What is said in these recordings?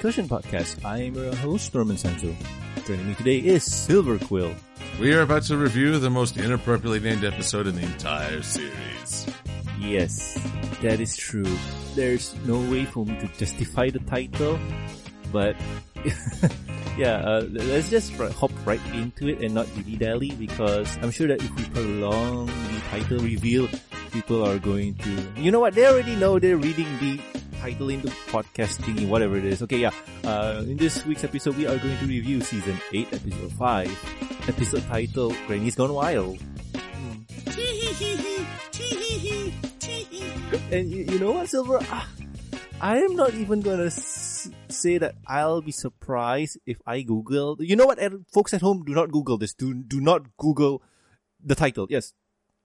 discussion podcast. I am your host, Norman Sanzo. Joining me today is Silver Quill. We are about to review the most inappropriately named episode in the entire series. Yes, that is true. There's no way for me to justify the title, but let's just hop right into it and not dilly-dally, because I'm sure that if we prolong the title reveal, people are going to... You know what? They already know they're reading the title into podcast thingy, whatever it is. Okay, yeah. In this week's episode, we are going to review Season 8, Episode 5. Episode title, Granny's Gone Wild. And you know what, Silver? I am not even going to say that I'll be surprised if I Google... You know what, folks at home, do not Google this. Do not Google the title. Yes.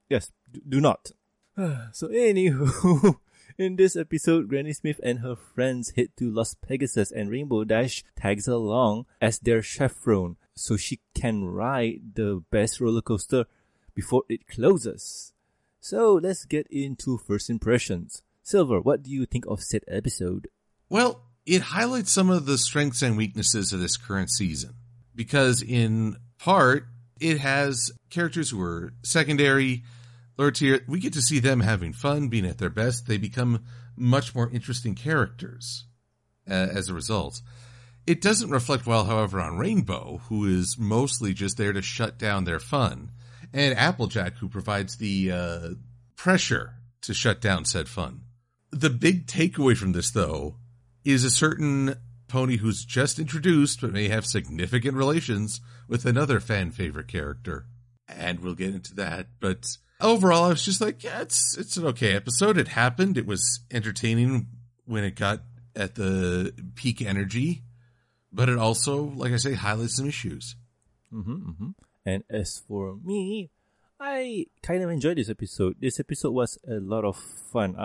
Yes. Do not. So, anywho, in this episode, Granny Smith and her friends head to Las Pegasus, and Rainbow Dash tags along as their chaperone so she can ride the best roller coaster before it closes. So, let's get into first impressions. Silver, what do you think of said episode? Well, it highlights some of the strengths and weaknesses of this current season, because in part, it has characters who are secondary, lower tier. We get to see them having fun, being at their best. They become much more interesting characters as a result. It doesn't reflect well, however, on Rainbow, who is mostly just there to shut down their fun, and Applejack, who provides the pressure to shut down said fun. The big takeaway from this, though, is a certain pony who's just introduced but may have significant relations with another fan-favorite character. And we'll get into that, but... Overall, I was just like, yeah, it's an okay episode. It happened. It was entertaining when it got at the peak energy, but it also, like I say, highlights some issues. And as for me, I kind of enjoyed this episode. This episode was a lot of fun.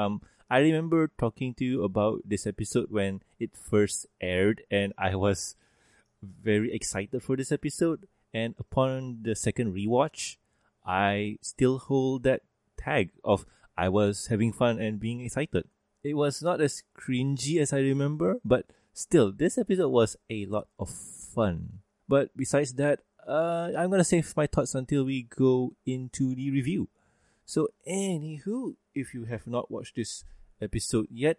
I remember talking to you about this episode when it first aired, and I was very excited for this episode. And upon the second rewatch, I still hold that tag of I was having fun and being excited. It was not as cringy as I remember, but still, this episode was a lot of fun. But besides that, I'm going to save my thoughts until we go into the review. So anywho, if you have not watched this episode yet,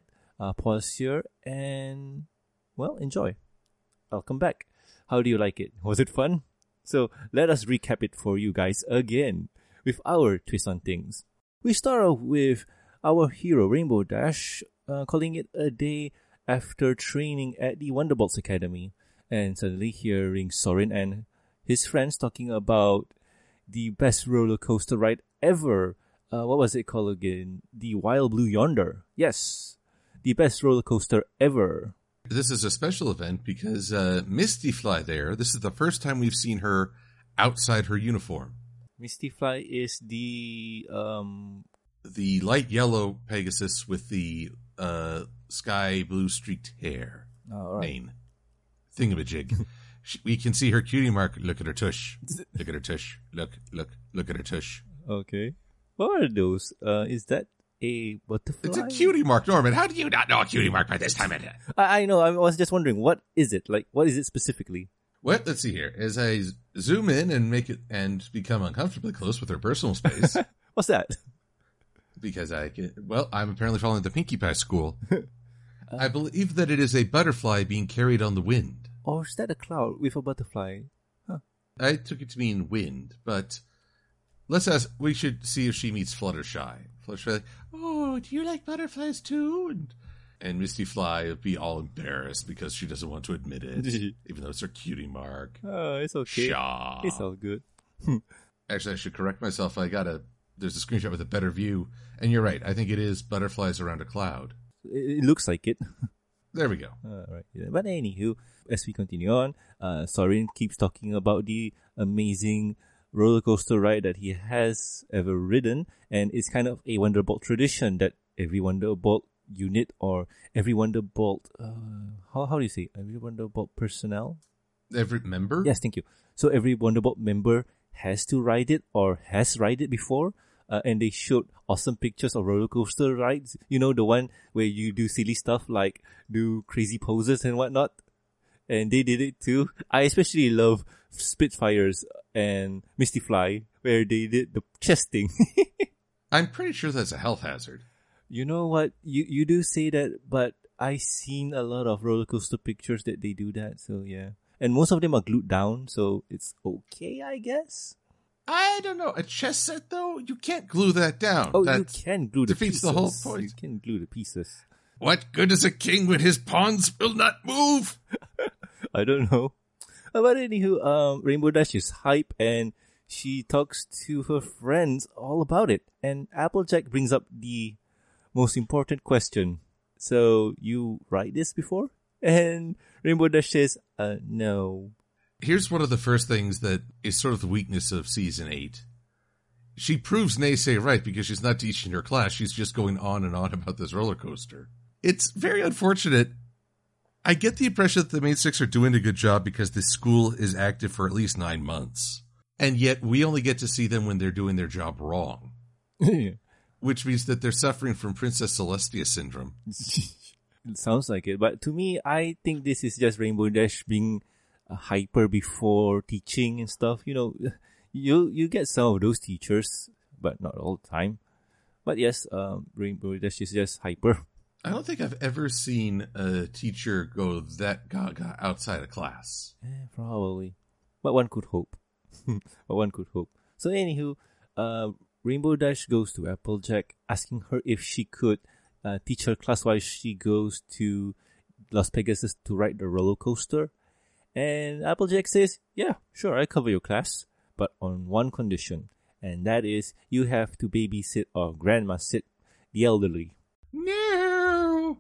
pause here and, well, enjoy. I'll come back. How do you like it? Was it fun? So let us recap it for you guys again with our twist on things. We start off with our hero, Rainbow Dash, calling it a day after training at the Wonderbolts Academy, and suddenly hearing Soarin' and his friends talking about the best roller coaster ride ever. What was it called again? The Wild Blue Yonder. Yes, the best roller coaster ever. This is a special event because Misty Fly there, this is the first time we've seen her outside her uniform. Misty Fly is the light yellow Pegasus with the sky blue streaked hair. All right. Mane. Thingamajig. We can see her cutie mark. Look at her tush. Look at her tush. Look at her tush. Okay. What are those? Is that a butterfly? It's a cutie mark, Norman. How do you not know a cutie mark by this time of day? I know. I was just wondering, what is it? Like, what is it specifically? Well, let's see here. As I zoom in and make it and become uncomfortably close with her personal space. What's that? Because I'm apparently following the Pinkie Pie school. I believe that it is a butterfly being carried on the wind. Or is that a cloud with a butterfly? Huh. I took it to mean wind, but let's ask. We should see if she meets Fluttershy. Like, oh, do you like butterflies too? And Misty Fly would be all embarrassed because she doesn't want to admit it, even though it's her cutie mark. Oh, it's okay. Shaw. It's all good. Actually, I should correct myself. There's a screenshot with a better view, and you're right. I think it is butterflies around a cloud. It looks like it. There we go. All right. Yeah. But anywho, as we continue on, Soarin' keeps talking about the amazing roller coaster ride that he has ever ridden, and it's kind of a Wonderbolt tradition that every Wonderbolt unit or every Wonderbolt how do you say every Wonderbolt personnel? Every member? Yes, thank you. So every Wonderbolt member has to ride it or has ride it before, and they showed awesome pictures of roller coaster rides. You know, the one where you do silly stuff like do crazy poses and whatnot. And they did it too. I especially love Spitfires and Misty Fly, where they did the chest thing. I'm pretty sure that's a health hazard. You know what? You do say that, but I've seen a lot of roller coaster pictures that they do that, so yeah. And most of them are glued down, so it's okay, I guess. I don't know. A chess set, though? You can't glue that down. Oh, that you can glue the pieces. Defeats the whole point. You can glue the pieces. What good is a king when his pawns will not move? I don't know. But anywho, Rainbow Dash is hype, and she talks to her friends all about it. And Applejack brings up the most important question. So, you write this before? And Rainbow Dash says, no. Here's one of the first things that is sort of the weakness of Season 8. She proves Neighsay right because she's not teaching her class. She's just going on and on about this roller coaster. It's very unfortunate. I get the impression that the main six are doing a good job because the school is active for at least 9 months. And yet we only get to see them when they're doing their job wrong. Which means that they're suffering from Princess Celestia syndrome. It sounds like it. But to me, I think this is just Rainbow Dash being hyper before teaching and stuff. You know, you get some of those teachers, but not all the time. But yes, Rainbow Dash is just hyper. I don't think I've ever seen a teacher go that gaga outside of class. Probably. But one could hope. So anywho, Rainbow Dash goes to Applejack, asking her if she could teach her class while she goes to Las Pegasus to ride the roller coaster. And Applejack says, yeah, sure, I cover your class, but on one condition, and that is you have to babysit or grandma sit the elderly. No!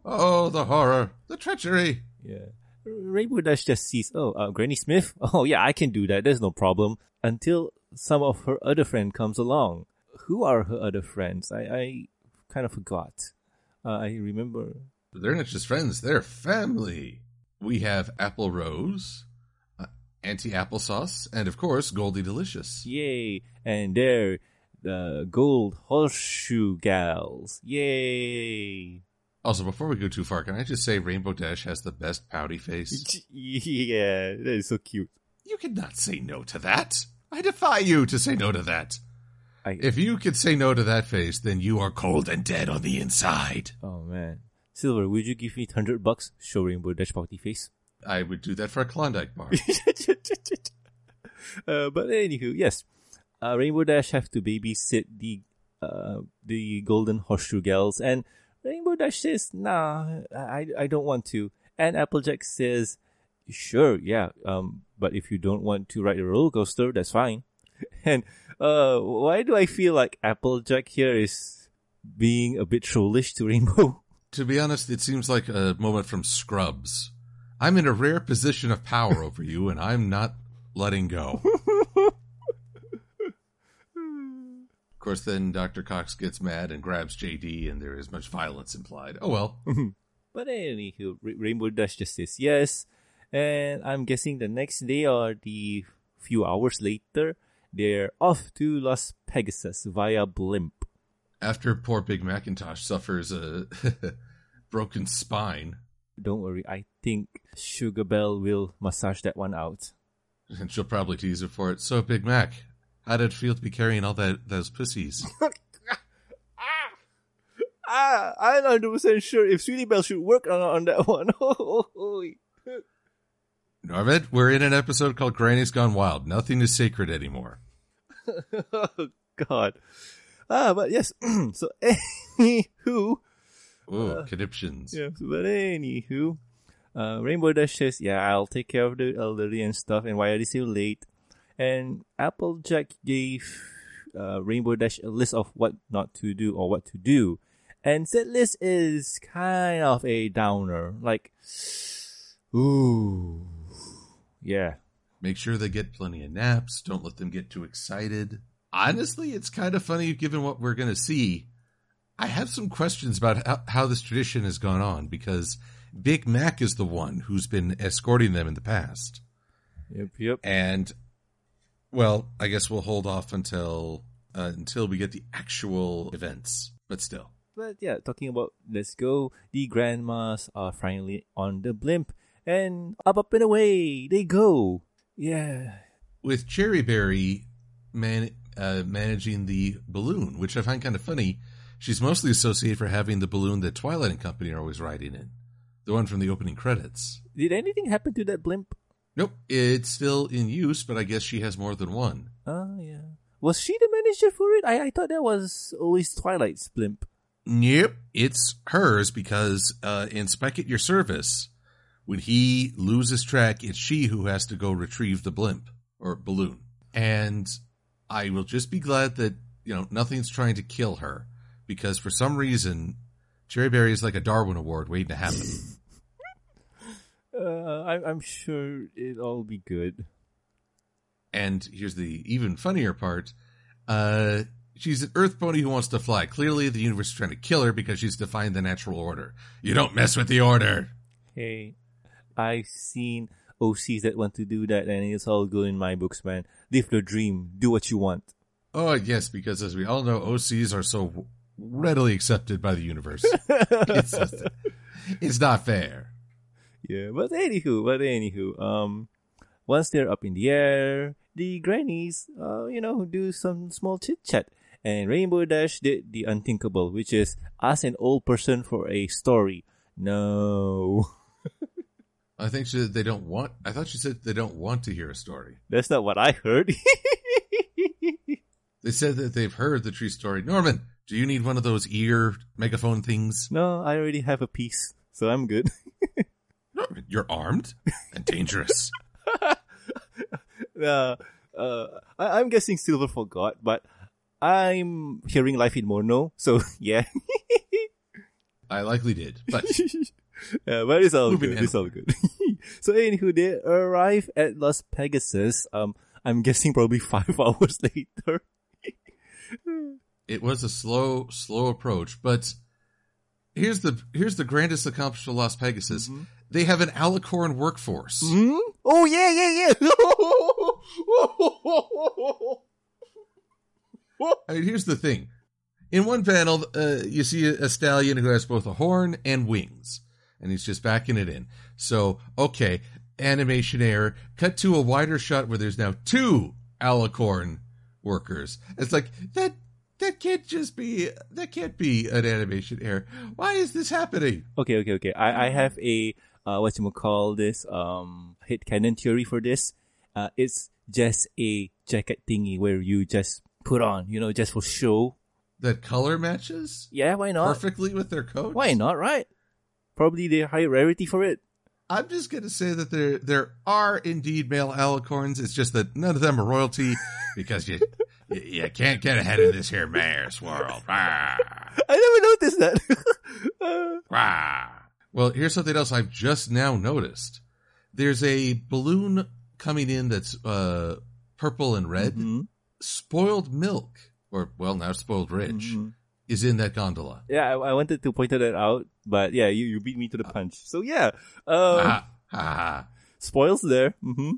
Oh, the horror, the treachery. Yeah. Rainbow Dash just sees, Granny Smith? Oh, yeah, I can do that. There's no problem. Until some of her other friend comes along. Who are her other friends? I kind of forgot. I remember. They're not just friends. They're family. We have Apple Rose, Auntie Applesauce, and, of course, Goldie Delicious. Yay. And they're the Gold Horseshoe Gals. Yay. Also, before we go too far, can I just say Rainbow Dash has the best pouty face? Yeah, that is so cute. You cannot say no to that. I defy you to say no to that. If you could say no to that face, then you are cold and dead on the inside. Oh, man. Silver, would you give me $100 show Rainbow Dash pouty face? I would do that for a Klondike bar. But anywho, yes. Rainbow Dash have to babysit the Golden Horseshoe Gals, and Rainbow Dash says, nah, I don't want to. And Applejack says, sure, yeah, but if you don't want to ride a roller coaster, that's fine. And why do I feel like Applejack here is being a bit trollish to Rainbow? To be honest, it seems like a moment from Scrubs. I'm in a rare position of power over you, and I'm not letting go. Of course, then Dr. Cox gets mad and grabs JD, and there is much violence implied. Oh, well. But anywho, Rainbow Dash just says yes. And I'm guessing the next day or the few hours later, they're off to Las Pegasus via blimp. After poor Big Macintosh suffers a broken spine. Don't worry, I think Sugar Bell will massage that one out. And she'll probably tease her for it. So, Big Mac, how did it feel to be carrying all those pussies? I'm not 100% sure if Sweetie Belle should work on that one. Norbert, we're in an episode called Granny's Gone Wild. Nothing is sacred anymore. Oh, God. But yes, so anywho. Conniptions. Yeah, but anywho, Rainbow Dash says, yeah, I'll take care of the elderly and stuff, and why are they so late? And Applejack gave Rainbow Dash a list of what not to do or what to do. And said list is kind of a downer. Like, ooh, yeah. Make sure they get plenty of naps. Don't let them get too excited. Honestly, it's kind of funny given what we're going to see. I have some questions about how this tradition has gone on because Big Mac is the one who's been escorting them in the past. Yep. And... well, I guess we'll hold off until until we get the actual events, but still. But yeah, talking about Let's Go, the grandmas are finally on the blimp, and up and away they go. Yeah. With Cherry Berry managing the balloon, which I find kind of funny. She's mostly associated for having the balloon that Twilight and company are always riding in. The one from the opening credits. Did anything happen to that blimp? Nope. It's still in use, but I guess she has more than one. Oh, yeah. Was she the manager for it? I thought that was always Twilight's blimp. Nope. It's hers because in Spec at Your Service, when he loses track, it's she who has to go retrieve the blimp or balloon. And I will just be glad that, you know, nothing's trying to kill her. Because for some reason, Cherry Berry is like a Darwin Award waiting to happen. I'm sure it'll be good. And here's the even funnier part. She's an earth pony who wants to fly. Clearly, the universe is trying to kill her because she's defying the natural order. You don't mess with the order. Hey, I've seen OCs that want to do that, and it's all good in my books, man. Live your dream. Do what you want. Oh, yes, because as we all know, OCs are so readily accepted by the universe. It's not fair. Yeah, but anywho, once they're up in the air, the grannies, do some small chit-chat. And Rainbow Dash did the unthinkable, which is ask an old person for a story. No. I thought she said they don't want to hear a story. That's not what I heard. They said that they've heard the true story. Norman, do you need one of those ear megaphone things? No, I already have a piece, so I'm good. Norman, you're armed and dangerous. I'm guessing Silver forgot, but I'm hearing Life in Mono, so yeah. I likely did, but... but it's all good. It's all good. So anywho, they arrive at Las Pegasus, I'm guessing probably 5 hours later. It was a slow approach, but here's the grandest accomplishment of Las Pegasus. Mm-hmm. They have an alicorn workforce. Mm-hmm. Oh yeah. I mean, here's the thing. In one panel, you see a stallion who has both a horn and wings, and he's just backing it in. So okay, animation error. Cut to a wider shot where there's now two alicorn workers. It's like that. That can't be an animation error. Why is this happening? Okay. I have a, headcanon theory for this. It's just a jacket thingy where you just put on, just for show. That color matches? Yeah, why not? Perfectly with their coats? Why not, right? Probably they hire Rarity for it. I'm just going to say that there are indeed male alicorns. It's just that none of them are royalty because you... You can't get ahead of this here mayor's world. Rah. I never noticed that. Well, here's something else I've just now noticed. There's a balloon coming in that's purple and red. Mm-hmm. Spoiled Milk, or well, now Spoiled Rich, mm-hmm. is in that gondola. Yeah, I wanted to point that out, but yeah, you beat me to the punch. So yeah. Spoil's there. Mm-hmm.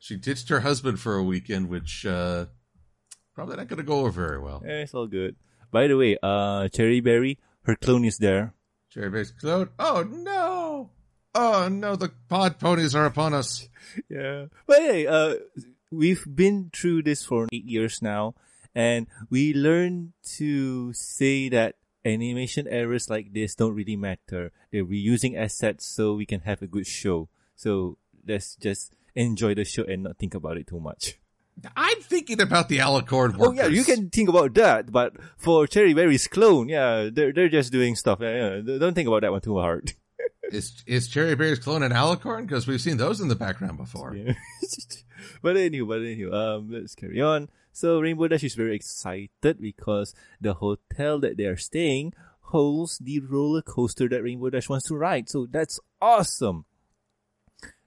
She ditched her husband for a weekend, which... probably not going to go over very well. It's all good. By the way, Cherry Berry, her clone is there. Cherry Berry's clone? Oh, no. Oh, no. The pod ponies are upon us. Yeah. But hey, we've been through this for 8 years now. And we learned to say that animation errors like this don't really matter. They're reusing assets so we can have a good show. So let's just enjoy the show and not think about it too much. I'm thinking about the alicorn workers. Oh, yeah, you can think about that, but for Cherry Berry's clone, yeah, they're just doing stuff. Yeah, don't think about that one too hard. Is Cherry Berry's clone an alicorn? Because we've seen those in the background before. Yeah. But anyway, let's carry on. So Rainbow Dash is very excited because the hotel that they are staying holds the roller coaster that Rainbow Dash wants to ride. So that's awesome.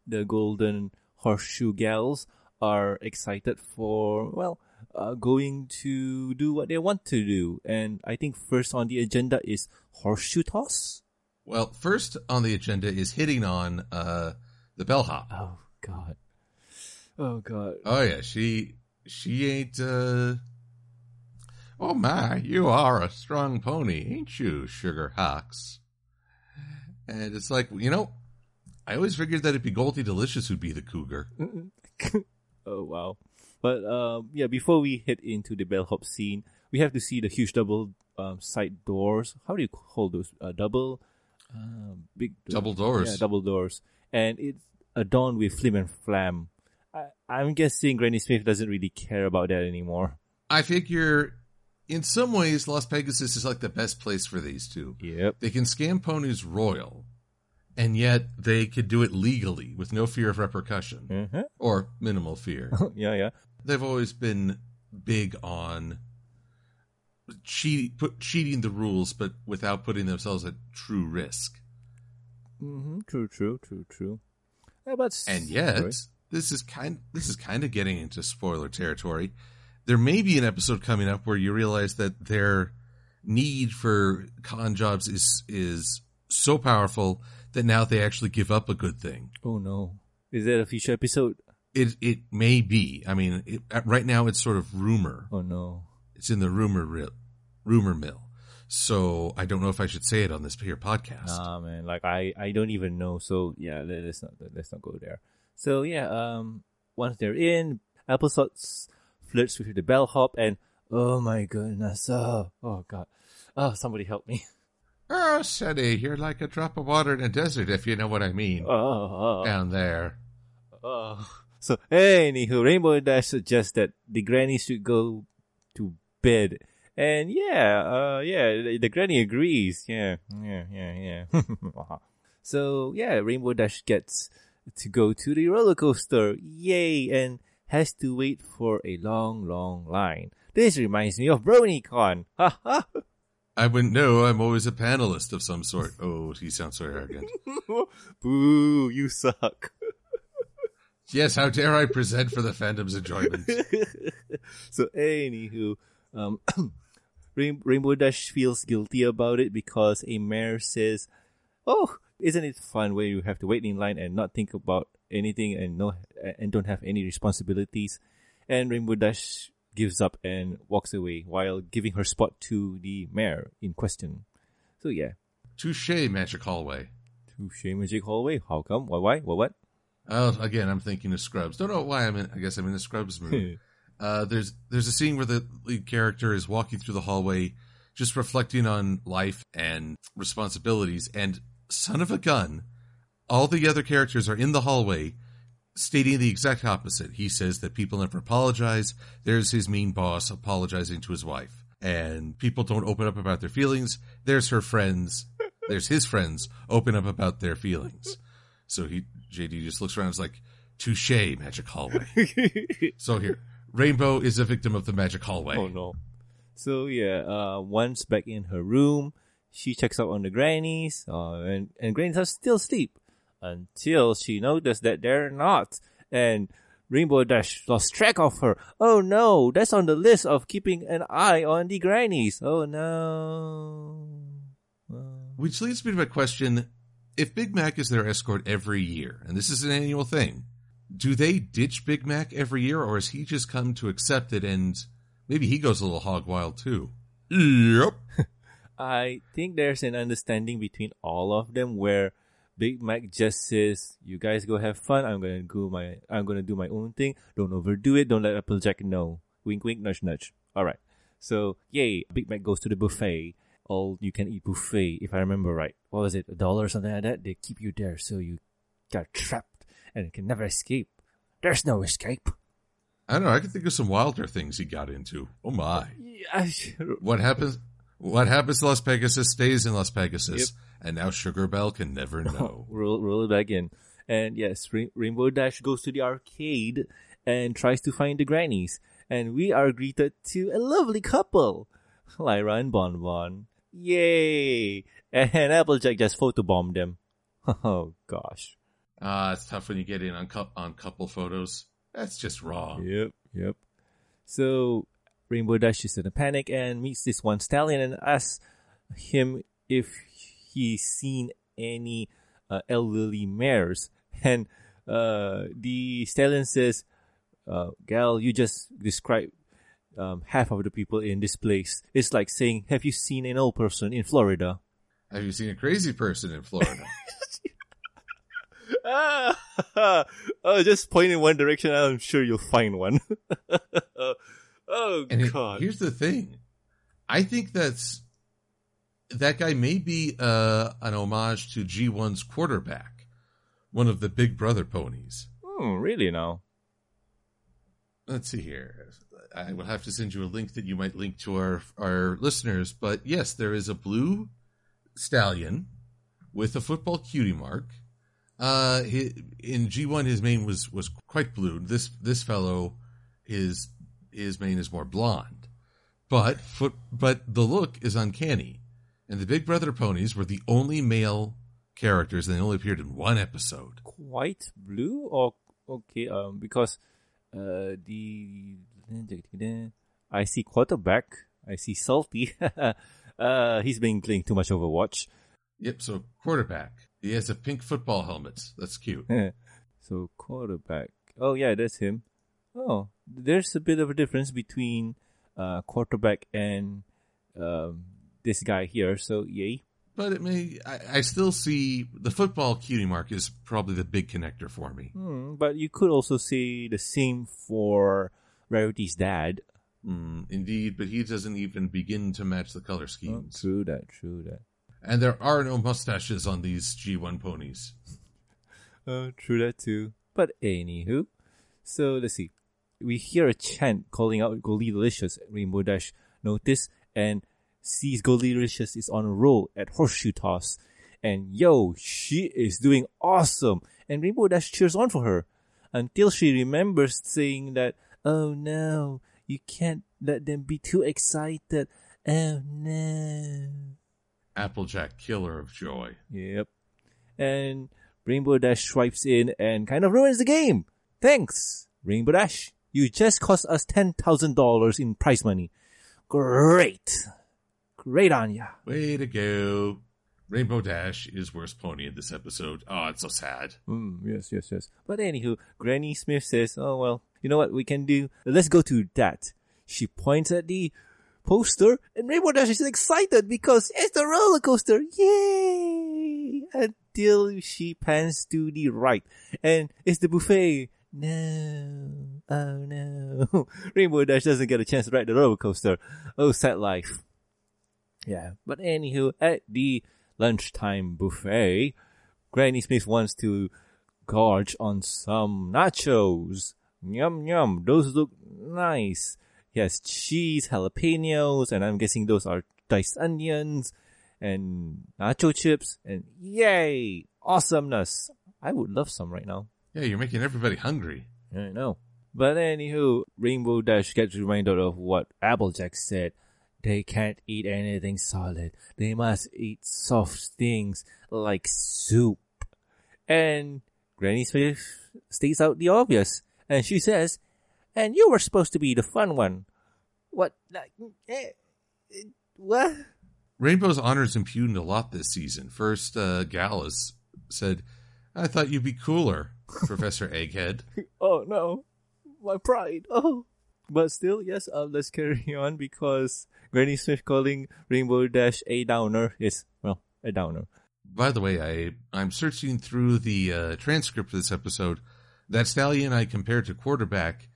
The Golden Horseshoe Gals are excited for, going to do what they want to do. And I think first on the agenda is horseshoe toss? Well, first on the agenda is hitting on the bellhop. Oh, God. Oh, yeah, she ain't Oh my, you are a strong pony, ain't you, Sugar Hawks? And it's like, you know, I always figured that it'd be Goldie Delicious who'd be the cougar. Oh, wow. But, yeah, before we head into the bellhop scene, we have to see the huge double side doors. How do you call those? Double? Big doors. Double doors. Yeah, double doors. And it's adorned with flim and flam. I'm guessing Granny Smith doesn't really care about that anymore. I figure, in some ways, Las Pegasus is like the best place for these two. Yep. They can scam ponies royal, and yet they could do it legally with no fear of repercussion. Mm-hmm. Or minimal fear. Yeah. They've always been big on cheating the rules, but without putting themselves at true risk. Mm-hmm. True. Yeah, but and yet, this is kind of getting into spoiler territory. There may be an episode coming up where you realize that their need for con jobs is so powerful that now they actually give up a good thing. Oh no! Is that a future episode? It may be. I mean, right now it's sort of rumor. Oh no! It's in the rumor mill. So I don't know if I should say it on this here podcast. Ah man, like I don't even know. So yeah, let's not go there. So yeah, once they're in, Applesauce flirts with the bellhop, and oh my goodness, oh god, oh somebody help me. Oh, Sonny, you're like a drop of water in a desert, if you know what I mean. Oh. Down there. Oh. So, anywho, Rainbow Dash suggests that the granny should go to bed. And the granny agrees. Yeah. So, yeah, Rainbow Dash gets to go to the roller coaster. Yay! And has to wait for a long, long line. This reminds me of BronyCon. Ha ha! I wouldn't know. I'm always a panelist of some sort. Oh, he sounds so arrogant. Boo, you suck. Yes, how dare I present for the fandom's enjoyment. So, anywho, Rainbow Dash feels guilty about it because a mayor says, oh, isn't it fun where you have to wait in line and not think about anything and don't have any responsibilities? And Rainbow Dash gives up and walks away while giving her spot to the mayor in question. So yeah. Touché Magic Hallway. How come? Why? What? Oh, again, I'm thinking of Scrubs. Don't know why I guess I'm in a Scrubs movie. There's a scene where the lead character is walking through the hallway, just reflecting on life and responsibilities, and son of a gun, all the other characters are in the hallway stating the exact opposite. He says that people never apologize. There's his mean boss apologizing to his wife. And people don't open up about their feelings. There's her friends. There's his friends open up about their feelings. So JD just looks around and is like, touché, Magic Hallway. So here, Rainbow is a victim of the Magic Hallway. Oh, no. So, yeah, once back in her room, she checks out on the grannies, and grannies are still asleep. Until she noticed that they're not. And Rainbow Dash lost track of her. Oh no, that's on the list of keeping an eye on the grannies. Oh no. Which leads me to my question. If Big Mac is their escort every year, and this is an annual thing, do they ditch Big Mac every year, or has he just come to accept it and maybe he goes a little hog wild too? Yep. I think there's an understanding between all of them where Big Mac just says, you guys go have fun. I'm gonna do my own thing. Don't overdo it. Don't let Applejack know. Wink, wink, nudge, nudge. All right. So, yay. Big Mac goes to the buffet. All you can eat buffet, if I remember right. What was it? $1 or something like that? They keep you there, so you got trapped and can never escape. There's no escape. I don't know. I can think of some wilder things he got into. Oh my. Yeah, sure. What happens to Las Pegasus stays in Las Pegasus. Yep. And now Sugar Bell can never know. Roll it back in. And yes, Rainbow Dash goes to the arcade and tries to find the grannies. And we are greeted to a lovely couple, Lyra and Bon Bon. Yay! And Applejack just photobombed them. Oh, gosh. It's tough when you get in on couple photos. That's just wrong. Yep. So, Rainbow Dash is in a panic and meets this one stallion and asks him if he's seen any elderly mares. And the stallion says, gal, you just described half of the people in this place. It's like saying, have you seen an old person in Florida? Have you seen a crazy person in Florida? Just point in one direction, I'm sure you'll find one. God. Here's the thing. I think that guy may be an homage to G1's quarterback, one of the Big Brother ponies. Oh, really now? Let's see here. I will have to send you a link that you might link to our listeners. But yes, there is a blue stallion with a football cutie mark. In G1, his mane was quite blue. This fellow, his mane is more blonde. But the look is uncanny. And the Big Brother ponies were the only male characters, and they only appeared in one episode. Quite blue? Because I see quarterback. I see salty. He's been playing too much Overwatch. Yep, so quarterback. He has a pink football helmet. That's cute. So quarterback. Oh, yeah, that's him. Oh, there's a bit of a difference between quarterback and this guy here, so yay. But it may. I still see the football cutie mark is probably the big connector for me. But you could also say the same for Rarity's dad. Indeed, but he doesn't even begin to match the color schemes. Oh, true that. And there are no mustaches on these G1 ponies. Oh, true that too. But anywho, so let's see. We hear a chant calling out Goldie Delicious. Rainbow Dash notice and sees Goldie Delicious is on a roll at horseshoe toss. And yo, she is doing awesome. And Rainbow Dash cheers on for her. Until she remembers saying that, oh no, you can't let them be too excited. Oh no. Applejack, killer of joy. Yep. And Rainbow Dash swipes in and kind of ruins the game. Thanks, Rainbow Dash. You just cost us $10,000 in prize money. Great. Great on ya. Way to go. Rainbow Dash is worst pony in this episode. Oh, it's so sad. Yes. But anywho, Granny Smith says, oh, well, you know what we can do? Let's go to that. She points at the poster, and Rainbow Dash is excited because it's a roller coaster. Yay! Until she pans to the right. And it's the buffet. No. Oh, no. Rainbow Dash doesn't get a chance to ride the roller coaster. Oh, sad life. Yeah. But anywho, at the lunchtime buffet, Granny Smith wants to gorge on some nachos. Yum, yum. Those look nice. Yes, cheese, jalapenos, and I'm guessing those are diced onions and nacho chips. And yay! Awesomeness. I would love some right now. Yeah, you're making everybody hungry. I know. But anywho, Rainbow Dash gets reminded of what Applejack said. They can't eat anything solid. They must eat soft things like soup. And Granny Smith states out the obvious. And she says, and you were supposed to be the fun one. What? What? Rainbow's honor's impugned a lot this season. First, Gallus said, I thought you'd be cooler, Professor Egghead. Oh, no. My pride. Oh. But still, yes, let's carry on because Granny Smith calling Rainbow Dash a downer is, well, a downer. By the way, I'm searching through the transcript of this episode. That stallion I compared to quarterback,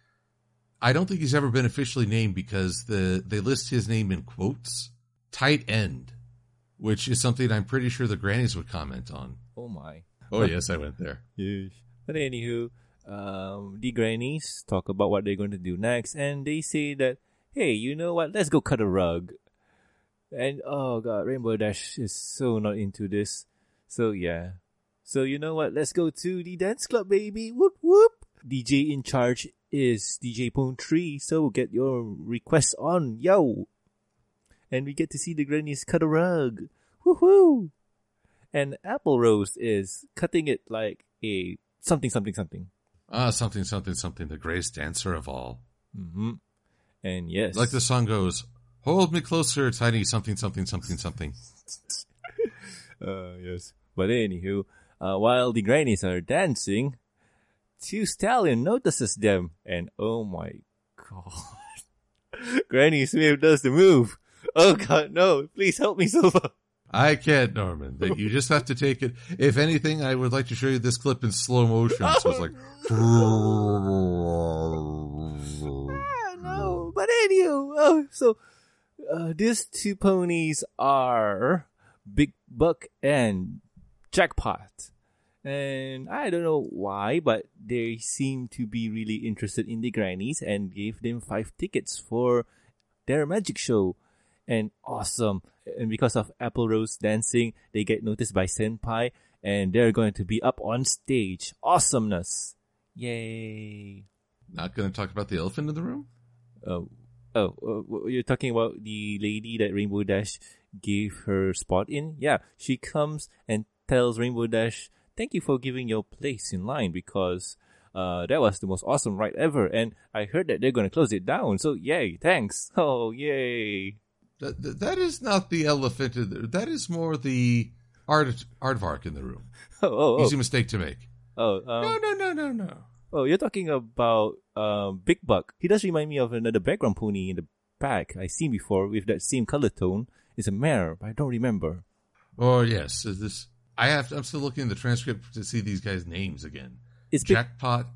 I don't think he's ever been officially named because they list his name in quotes. Tight end, which is something I'm pretty sure the grannies would comment on. Oh, my. Oh, yes, I went there. Yes. But anywho, the grannies talk about what they're going to do next, and they say that, hey, you know what? Let's go cut a rug. And, oh, God, Rainbow Dash is so not into this. So, yeah. So, you know what? Let's go to the dance club, baby. Whoop, whoop. DJ in charge is DJ Pone Tree, so get your requests on, yo. And we get to see the grannies cut a rug. Woohoo! And Apple Rose is cutting it like a something, something, something. Something, something, something. The greatest dancer of all. Mm-hmm. And yes. Like the song goes, hold me closer, tiny something, something, something, something. Yes. But anywho, while the grannies are dancing, Two Stallion notices them. And oh my god. Granny Smith does the move. Oh God, no. Please help me, Silver. I can't, Norman. You just have to take it. If anything, I would like to show you this clip in slow motion. So it's like... No, but anywho. Oh, so these two ponies are Big Buck and Jackpot. And I don't know why, but they seem to be really interested in the grannies and gave them 5 tickets for their magic show. And awesome. And because of Apple Rose dancing, they get noticed by Senpai and they're going to be up on stage. Awesomeness. Yay. Not going to talk about the elephant in the room? Oh, you're talking about the lady that Rainbow Dash gave her spot in? Yeah, she comes and tells Rainbow Dash, thank you for giving your place in line because that was the most awesome ride ever. And I heard that they're going to close it down. So, yay, thanks. Oh, yay. That is not the elephant in the room. That is more the aardvark in the room. Oh. Easy mistake to make. No. Oh, you're talking about Big Buck. He does remind me of another background pony in the back I've seen before with that same color tone. It's a mare, but I don't remember. Oh, yes. I'm still looking in the transcript to see these guys' names again. It's Jackpot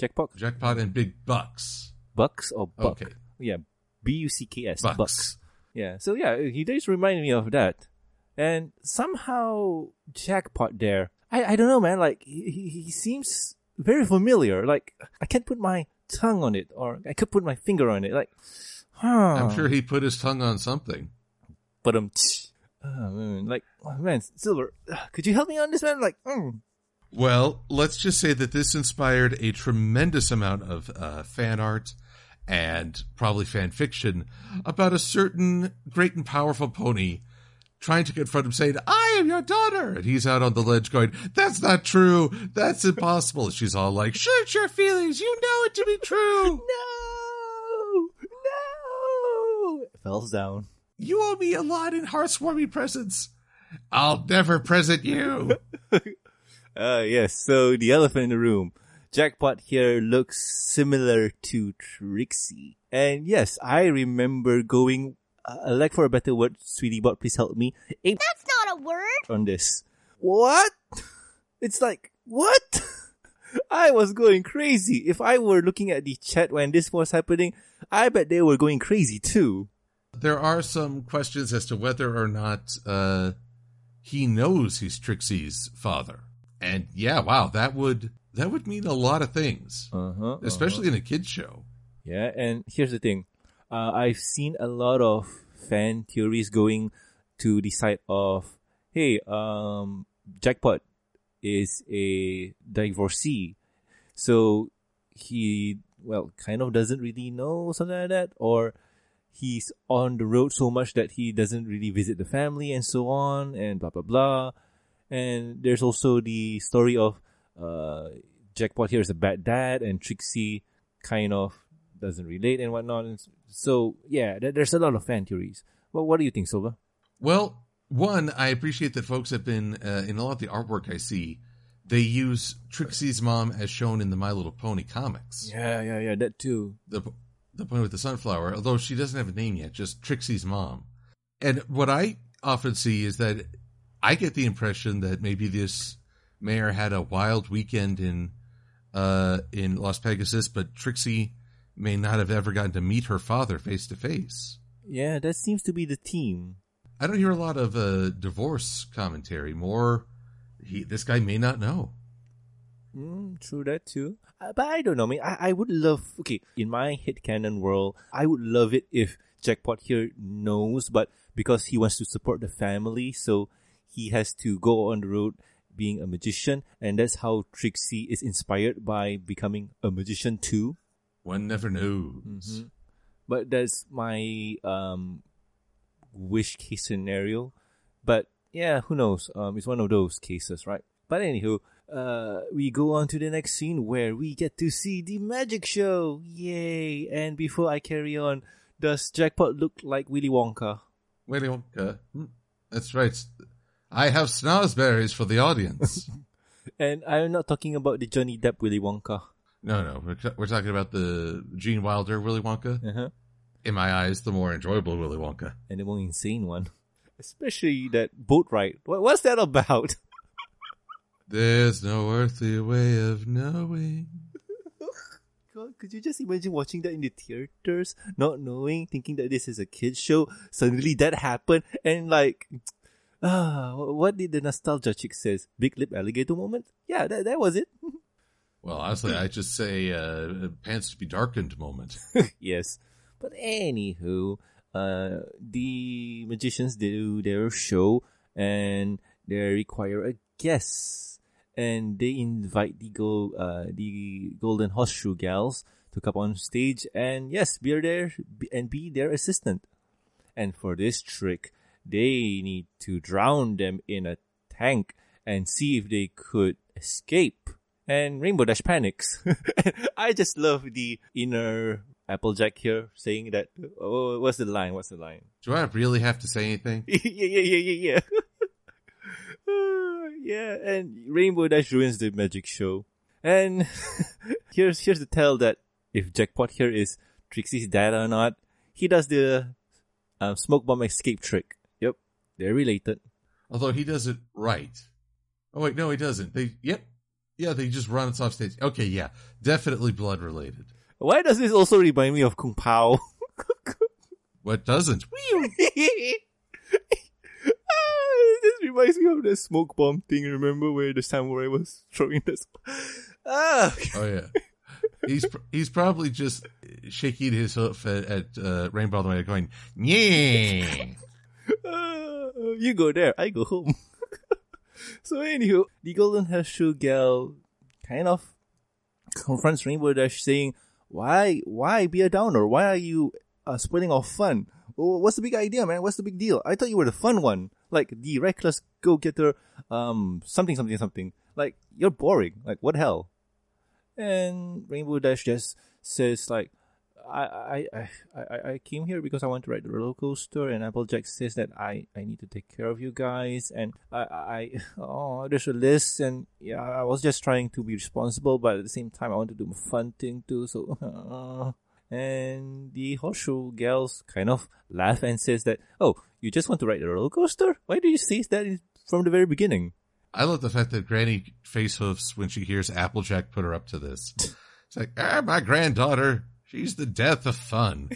and Big Bucks. Bucks or Buck? Okay. Yeah, Bucks. Bucks. Yeah, so yeah, he does remind me of that. And somehow, Jackpot there, I don't know, man, like, he seems very familiar. Like, I can't put my tongue on it, or I could put my finger on it. Like, I'm sure he put his tongue on something. But Silver, could you help me on this, man? Like, Well, let's just say that this inspired a tremendous amount of fan art and probably fan fiction about a certain great and powerful pony trying to confront him saying, I am your daughter. And he's out on the ledge going, that's not true. That's impossible. And she's all like, shut your feelings. You know it to be true. No. It falls down. You owe me a lot in heartwarming presents. I'll never present you. Yes, so the elephant in the room. Jackpot here looks similar to Trixie. And yes, I remember going, lack for a better word, Sweetie Belle, please help me. That's not a word! On this. What? It's like, what? I was going crazy. If I were looking at the chat when this was happening, I bet they were going crazy too. There are some questions as to whether or not he knows he's Trixie's father. And yeah, wow, that would mean a lot of things, especially in a kid's show. Yeah, and here's the thing. I've seen a lot of fan theories going to the side of, hey, Jackpot is a divorcee. So he, kind of doesn't really know something like that. Or he's on the road so much that he doesn't really visit the family and so on and blah, blah, blah. And there's also the story of, Jackpot here is a bad dad and Trixie kind of doesn't relate and whatnot. And so, yeah, there's a lot of fan theories. Well, what do you think, Silva? Well, one, I appreciate that folks have been, in a lot of the artwork I see, they use Trixie's mom as shown in the My Little Pony comics. Yeah, that too. The pony with the sunflower, although she doesn't have a name yet, just Trixie's mom. And what I often see is that I get the impression that maybe this Mayor had a wild weekend in Las Pegasus, but Trixie may not have ever gotten to meet her father face to face. Yeah, that seems to be the theme. I don't hear a lot of divorce commentary. More, this guy may not know. True that too. But I don't know. I mean, I would love... Okay, in my headcanon world, I would love it if Jackpot here knows, but because he wants to support the family, so he has to go on the road being a magician, and that's how Trixie is inspired by becoming a magician too. One never knows. Mm-hmm. But that's my wish case scenario. But yeah, who knows? It's one of those cases, right? But anywho, we go on to the next scene where we get to see the magic show. Yay! And before I carry on, does Jackpot look like Willy Wonka? Willy Wonka. That's right. I have snozberries for the audience. And I'm not talking about the Johnny Depp Willy Wonka. No. We're talking about the Gene Wilder Willy Wonka. Uh-huh. in my eyes, the more enjoyable Willy Wonka. And the more insane one. Especially that boat ride. What's that about? There's no earthly way of knowing. God, could you just imagine watching that in the theaters, not knowing, thinking that this is a kid's show? Suddenly that happened, and like, what did the nostalgia chick says? Big lip alligator moment? Yeah, that was it. Well, honestly, I just say pants to be darkened moment. Yes. But anywho, the magicians do their show and they require a guest. And they invite the Golden Horseshoe Gals to come on stage and, yes, be there and be their assistant. And for this trick, they need to drown them in a tank and see if they could escape. And Rainbow Dash panics. I just love the inner Applejack here saying that, oh, what's the line? What's the line? Do I really have to say anything? Yeah. Yeah, and Rainbow Dash ruins the magic show. And here's the tell that if Jackpot here is Trixie's dad or not, he does the smoke bomb escape trick. Yep, they're related. Although he does it right. Oh, wait, no, he doesn't. Yep. Yeah, they just run us off stage. Okay, yeah. Definitely blood related. Why does this also remind me of Kung Pao? What doesn't? This reminds me of the smoke bomb thing, remember, where the samurai was throwing this. Oh, yeah. He's probably just shaking his hoof at Rainbow all the way going, yeah. You go there, I go home. So anywho, the Golden Horseshoe Gal kind of confronts Rainbow Dash saying, why be a downer? Why are you spoiling our fun? What's the big idea, man? What's the big deal? I thought you were the fun one. Like the reckless go-getter, something. Like, you're boring. Like, what hell? And Rainbow Dash just says, like, I came here because I want to ride the roller coaster, and Applejack says that I need to take care of you guys, and I there's a list, and yeah, I was just trying to be responsible, but at the same time I want to do a fun thing too. So and the Horseshoe Gals kind of laugh and says that, oh, you just want to ride the roller coaster? Why do you say that from the very beginning? I love the fact that Granny face hoofs when she hears Applejack put her up to this. It's like, my granddaughter. She's the death of fun.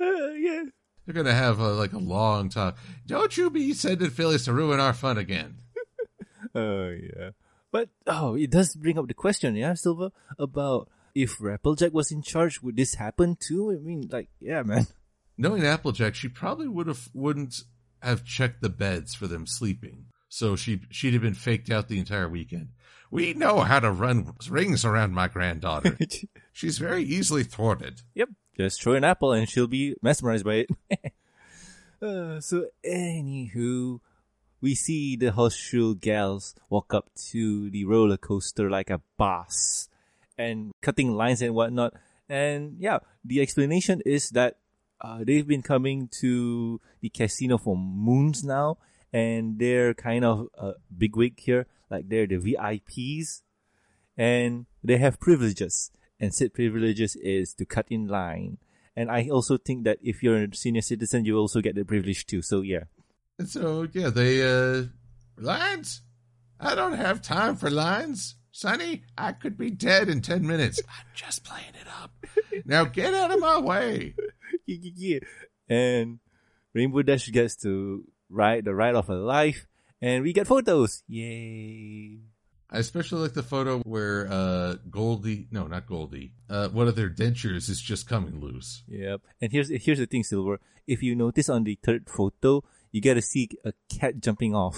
Yeah. They're going to have a long talk. Don't you be sending Phyllis to ruin our fun again. Oh, yeah. But, it does bring up the question, yeah, Silver, about if Applejack was in charge, would this happen too? I mean, like, yeah, man. Knowing Applejack, she probably wouldn't have checked the beds for them sleeping. So she'd have been faked out the entire weekend. We know how to run rings around my granddaughter. She's very easily thwarted. Yep. Just throw an apple and she'll be mesmerized by it. So anywho, we see the Horseshoe Gals walk up to the roller coaster like a boss and cutting lines and whatnot. And yeah, the explanation is that they've been coming to the casino for moons now. And they're kind of bigwig here. Like, they're the VIPs. And they have privileges. And said privileges is to cut in line. And I also think that if you're a senior citizen, you also get the privilege too. So, yeah. And so, yeah, they... lines? I don't have time for lines. Sonny, I could be dead in 10 minutes. I'm just playing it up. Now get out of my way. Yeah. And Rainbow Dash gets to... Right, the ride of her life, and we get photos. Yay! I especially like the photo where one of their dentures is just coming loose. Yep. And here's the thing, Silver. If you notice on the third photo, you get to see a cat jumping off.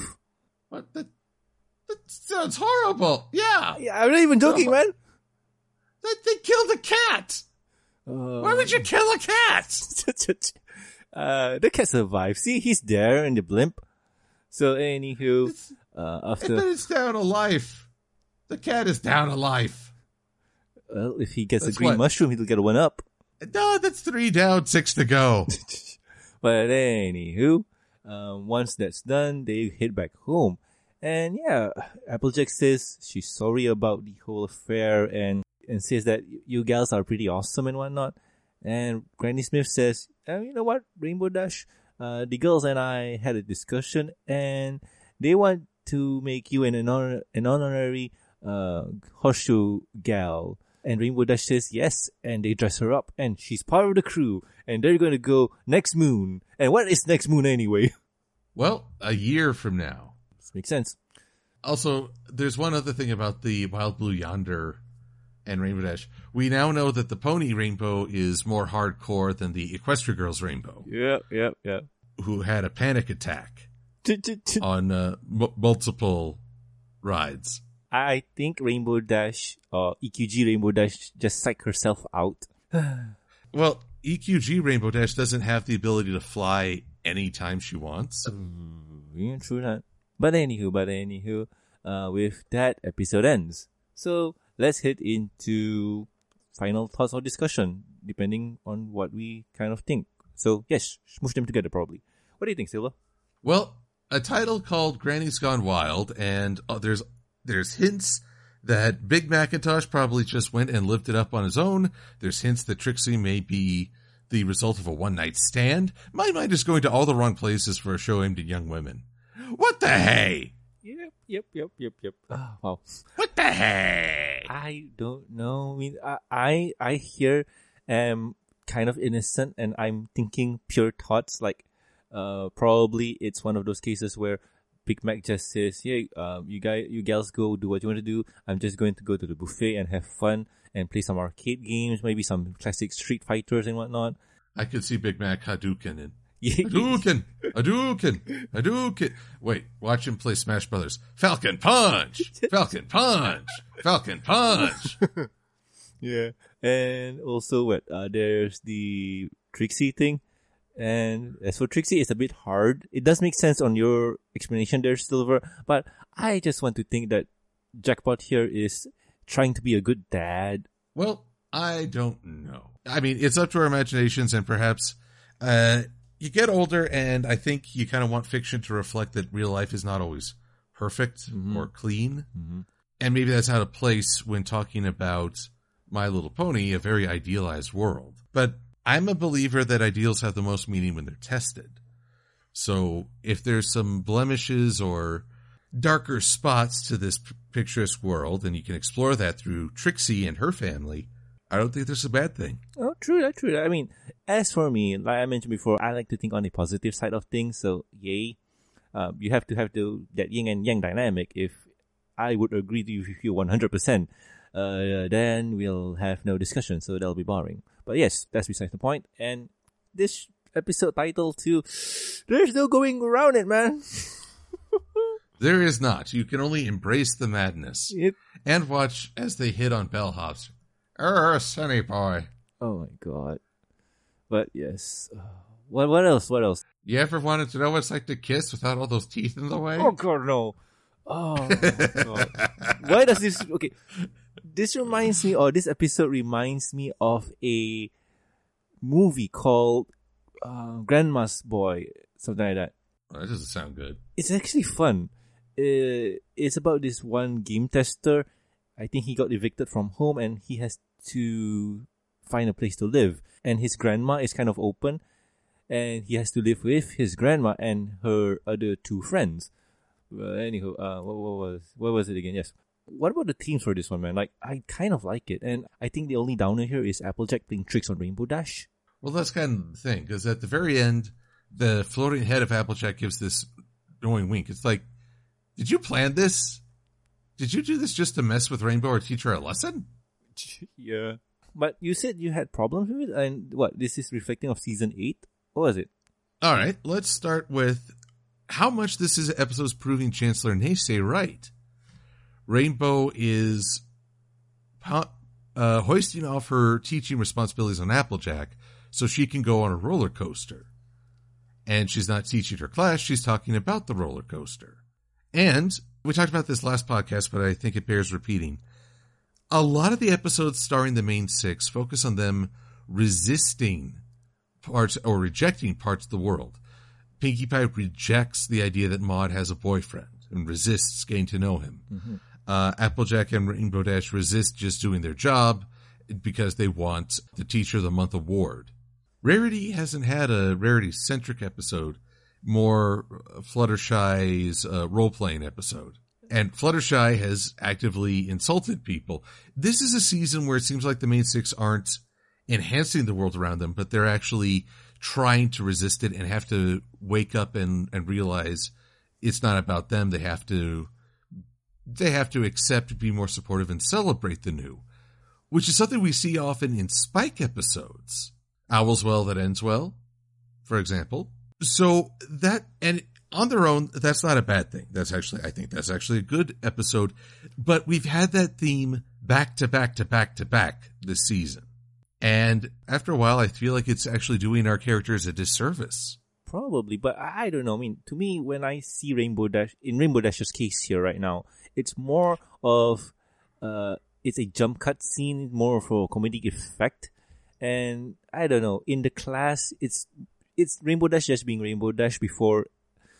What? That sounds horrible. Yeah. I'm not even joking, man. They killed a cat. Why would you kill a cat? The cat survives. See, he's there in the blimp. So, anywho, it's down a life. The cat is down a life. Well, if he gets mushroom, he'll get a 1-up. No, that's 3 down, 6 to go. But anywho, once that's done, they head back home. And yeah, Applejack says she's sorry about the whole affair and says that you gals are pretty awesome and whatnot. And Granny Smith says, you know what, Rainbow Dash, the girls and I had a discussion, and they want to make you an honorary horseshoe gal. And Rainbow Dash says yes, and they dress her up, and she's part of the crew, and they're going to go next moon. And what is next moon anyway? Well, a year from now. This makes sense. Also, there's one other thing about the Wild Blue Yonder and Rainbow Dash. We now know that the pony rainbow is more hardcore than the Equestria Girls rainbow. Yeah. Who had a panic attack on multiple rides. I think Rainbow Dash, or EQG Rainbow Dash, just psyched herself out. Well, EQG Rainbow Dash doesn't have the ability to fly anytime she wants. Yeah, true that. But anywho, with that, episode ends. So let's head into final thoughts or discussion, depending on what we kind of think. So yes, smoosh them together probably. What do you think, Silva? Well, a title called Granny's Gone Wild, and there's hints that Big Macintosh probably just went and lived it up on his own. There's hints that Trixie may be the result of a one-night stand. My mind is going to all the wrong places for a show aimed at young women. What the hey? Yep. Oh, wow. What the hey? I don't know. I mean, I here am kind of innocent, and I'm thinking pure thoughts. Like, probably it's one of those cases where Big Mac just says, "Yeah, you gals go do what you want to do. I'm just going to go to the buffet and have fun and play some arcade games, maybe some classic Street Fighters and whatnot." I could see Big Mac Hadouken. Hadouken. Wait, watch him play Smash Brothers. Falcon Punch. Yeah, and also what? There's the Trixie thing. And as for Trixie, it's a bit hard. It does make sense on your explanation there, Silver, but I just want to think that Jackpot here is trying to be a good dad. Well, I don't know. I mean, it's up to our imaginations, and perhaps you get older, and I think you kind of want fiction to reflect that real life is not always perfect or clean. Mm-hmm. And maybe that's out of place when talking about My Little Pony, a very idealized world. But I'm a believer that ideals have the most meaning when they're tested. So if there's some blemishes or darker spots to this picturesque world, and you can explore that through Trixie and her family, I don't think that's a bad thing. Oh, true. I mean, as for me, like I mentioned before, I like to think on the positive side of things. So yay. You have to have that yin and yang dynamic. If I would agree to you with you 100%, then we'll have no discussion, so that'll be boring. But yes, that's besides the point. And this episode title too, there's no going around it, man. There is not. You can only embrace the madness. Yep. And watch as they hit on bellhops. Sonny boy. Oh my god. But yes. What else? You ever wanted to know what it's like to kiss without all those teeth in the way? Oh god, no. Oh my god. Why does this... Okay. This episode reminds me of a movie called Grandma's Boy, something like that. Well, that doesn't sound good. It's actually fun. It's about this one game tester. I think he got evicted from home and he has to find a place to live. And his grandma is kind of open, and he has to live with his grandma and her other two friends. Well, anywho, what was it again? Yes. What about the themes for this one, man? Like, I kind of like it. And I think the only downer here is Applejack playing tricks on Rainbow Dash. Well, that's kind of the thing, because at the very end, the floating head of Applejack gives this annoying wink. It's like, did you plan this? Did you do this just to mess with Rainbow or teach her a lesson? Yeah. But you said you had problems with it? And what, this is reflecting of Season 8? What was it? All right, let's start with how much this is episode's proving Chancellor Neighsay right. Rainbow is hoisting off her teaching responsibilities on Applejack so she can go on a roller coaster. And she's not teaching her class, she's talking about the roller coaster. And we talked about this last podcast, but I think it bears repeating. A lot of the episodes starring the main six focus on them resisting parts or rejecting parts of the world. Pinkie Pie rejects the idea that Maude has a boyfriend and resists getting to know him. Mm-hmm. Applejack and Rainbow Dash resist just doing their job because they want the Teacher of the Month award. Rarity hasn't had a Rarity-centric episode, more Fluttershy's role-playing episode. And Fluttershy has actively insulted people. This is a season where it seems like the main six aren't enhancing the world around them, but they're actually trying to resist it and have to wake up and realize it's not about them. They have to accept, be more supportive, and celebrate the new, which is something we see often in Spike episodes. Owl's Well That Ends Well, for example. So that, and on their own, that's not a bad thing. That's actually, I think that's actually a good episode. But we've had that theme back to back to back to back this season. And after a while, I feel like it's actually doing our characters a disservice. Probably, but I don't know. I mean, to me, when I see Rainbow Dash, in Rainbow Dash's case here right now, it's more of, it's a jump cut scene, more for a comedic effect. And I don't know, in the class, it's Rainbow Dash just being Rainbow Dash before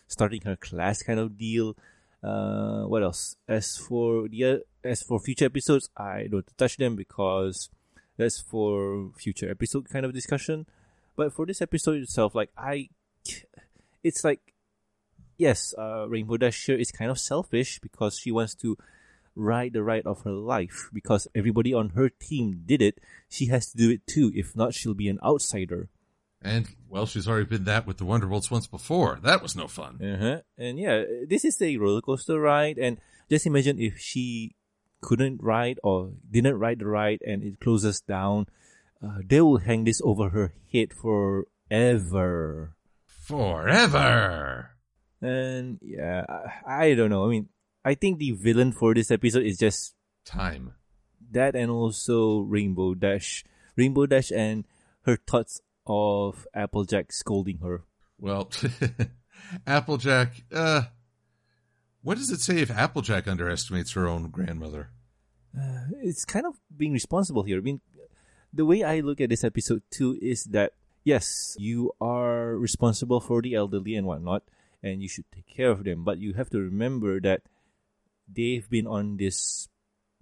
starting her class kind of deal. What else? As for future episodes, I don't touch them because that's for future episode kind of discussion. But for this episode itself, Rainbow Dash here is kind of selfish because she wants to ride the ride of her life because everybody on her team did it. She has to do it too. If not, she'll be an outsider. And, well, she's already been that with the Wonderbolts once before. That was no fun. Uh-huh. And, yeah, this is a roller coaster ride. And just imagine if she couldn't ride or didn't ride the ride and it closes down. They will hang this over her head forever. Forever! And, yeah, I don't know. I mean, I think the villain for this episode is just... time. That and also Rainbow Dash. Rainbow Dash and her thoughts of Applejack scolding her. Well, Applejack, what does it say if Applejack underestimates her own grandmother? It's kind of being responsible here. I mean, the way I look at this episode too is that, yes, you are responsible for the elderly and whatnot, and you should take care of them. But you have to remember that they've been on this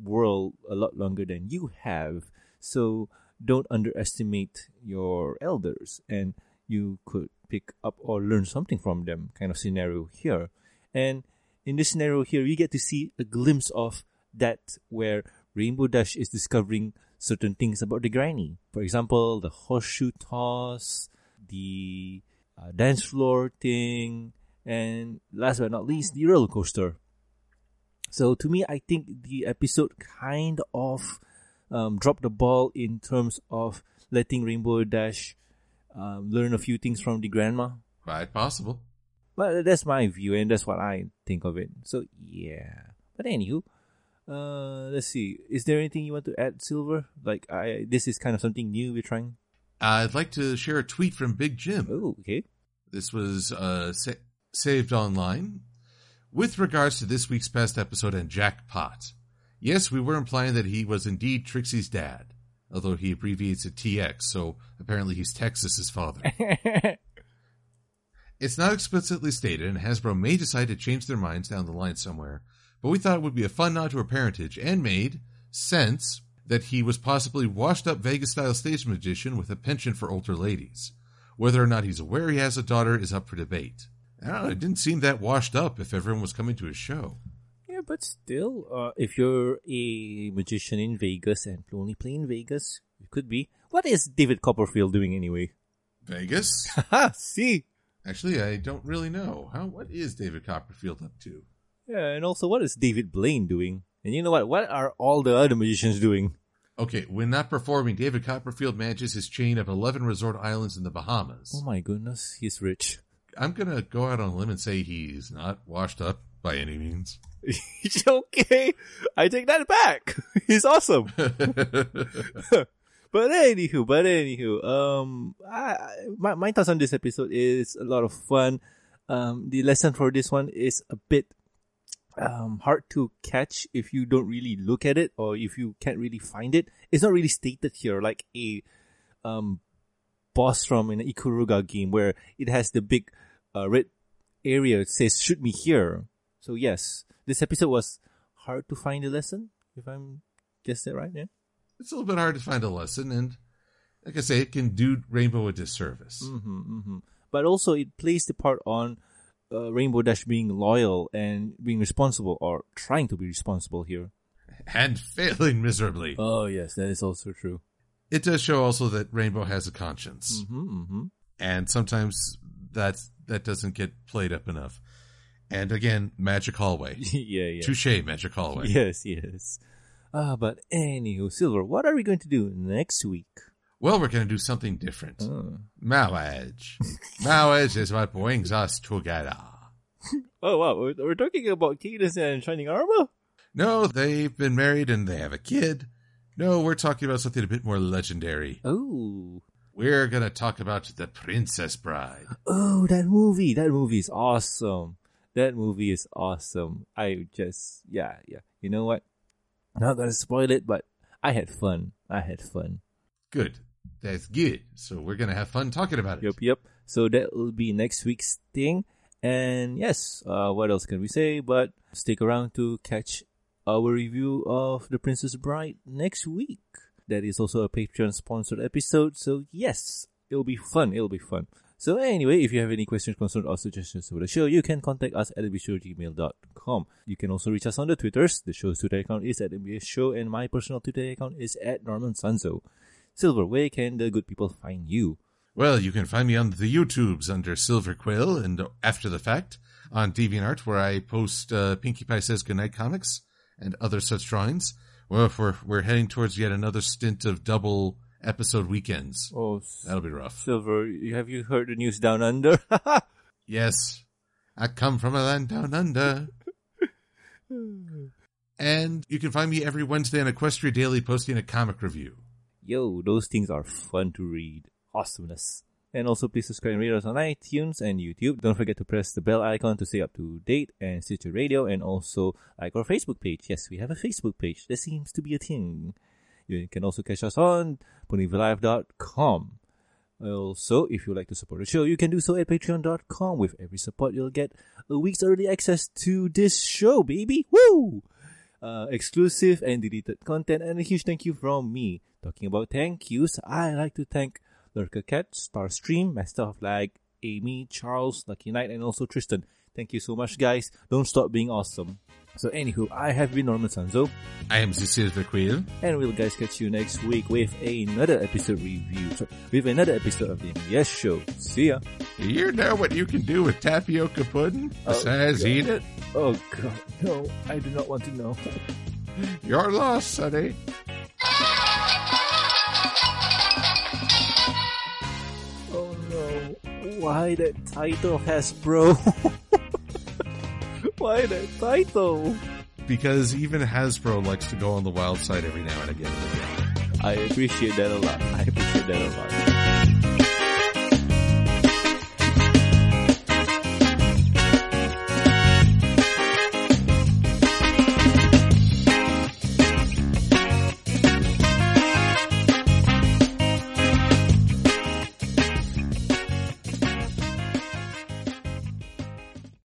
world a lot longer than you have. So don't underestimate your elders, and you could pick up or learn something from them kind of scenario here. And in this scenario here, you get to see a glimpse of that where Rainbow Dash is discovering certain things about the granny. For example, the horseshoe toss, the dance floor thing, and last but not least, the roller coaster. So to me, I think the episode kind of drop the ball in terms of letting Rainbow Dash learn a few things from the grandma. Quite possible. But that's my view, and that's what I think of it. So, yeah. But anywho, let's see. Is there anything you want to add, Silver? This is kind of something new we're trying. I'd like to share a tweet from Big Jim. Oh, okay. This was saved online. With regards to this week's past episode and Jackpot. Yes, we were implying that he was indeed Trixie's dad, although he abbreviates it TX, so apparently he's Texas's father. It's not explicitly stated, and Hasbro may decide to change their minds down the line somewhere, but we thought it would be a fun nod to her parentage, and made sense that he was possibly washed-up Vegas-style stage magician with a penchant for older ladies. Whether or not he's aware he has a daughter is up for debate. I don't know, it didn't seem that washed up if everyone was coming to his show. But still, if you're a magician in Vegas and only play in Vegas, you could be. What is David Copperfield doing anyway? Vegas? Haha, see? Actually, I don't really know. Huh? What is David Copperfield up to? Yeah, and also, what is David Blaine doing? And you know what? What are all the other magicians doing? Okay, when not performing, David Copperfield manages his chain of 11 resort islands in the Bahamas. Oh my goodness, he's rich. I'm going to go out on a limb and say he's not washed up by any means. Okay, I take that back. He's awesome. But anywho, my thoughts on this episode is a lot of fun. The lesson for this one is a bit hard to catch if you don't really look at it or if you can't really find it. It's not really stated here like a boss from an Ikuruga game where it has the big red area. It says, shoot me here. So yes, this episode was hard to find a lesson, if I'm guessing that right, yeah? it's a little bit hard to find a lesson, and like I say, it can do Rainbow a disservice. Mm-hmm, mm-hmm. But also, it plays the part on Rainbow Dash being loyal and being responsible, or trying to be responsible here. And failing miserably. Oh, yes, that is also true. It does show also that Rainbow has a conscience. Mm-hmm, mm-hmm. And sometimes that doesn't get played up enough. And again, Magic Hallway. Yeah, yeah. Touché, Magic Hallway. Yes, yes. But anywho, Silver, what are we going to do next week? Well, we're going to do something different. Oh. Marriage. Marriage is what brings us together. Oh, wow. We're talking about Cadence and Shining Armor? No, they've been married and they have a kid. No, we're talking about something a bit more legendary. Oh. We're going to talk about The Princess Bride. Oh, that movie. That movie is awesome. That movie is awesome. Yeah. You know what? Not going to spoil it, but I had fun. Good. That's good. So we're going to have fun talking about it. Yep. So that will be next week's thing. And yes, what else can we say? But stick around to catch our review of The Princess Bride next week. That is also a Patreon-sponsored episode. So yes, it'll be fun. So anyway, if you have any questions, concerns, or suggestions for the show, you can contact us at nbshow@gmail.com. You can also reach us on the Twitters. The show's Twitter account is @nbsshow, and my personal Twitter account is @NormanSanzo. Silver, where can the good people find you? Well, you can find me on the YouTubes under Silver Quill and After the Fact on DeviantArt, where I post Pinkie Pie Says Goodnight comics and other such drawings. Well, we're heading towards yet another stint of double episode weekends. Oh, that'll be rough. Silver, have you heard the news down under? Yes, I come from a land down under. And you can find me every Wednesday on Equestria Daily posting a comic review. Yo, those things are fun to read. Awesomeness. And also, please subscribe and rate us on iTunes and YouTube. Don't forget to press the bell icon to stay up to date and Stitcher Radio, and also like our Facebook page. Yes, we have a Facebook page. That seems to be a thing. You can also catch us on ponyvlive.com. Also, if you'd like to support the show, you can do so at patreon.com. With every support, you'll get a week's early access to this show, baby. Woo! Exclusive and deleted content, and a huge thank you from me. Talking about thank yous, I like to thank Lurker Cat, Starstream, Master of Lag, Amy, Charles, Lucky Knight, and also Tristan. Thank you so much, guys. Don't stop being awesome. So anywho, I have been Norman Sanzo. I am Silver Quill. And we'll guys catch you next week with another episode of the Yes Show. See ya. Do you know what you can do with tapioca pudding besides eat it? Oh god, no, I do not want to know. You're lost, sonny. Oh no, why that title, Hasbro? Why that title? Because even Hasbro likes to go on the wild side every now and again. I appreciate that a lot.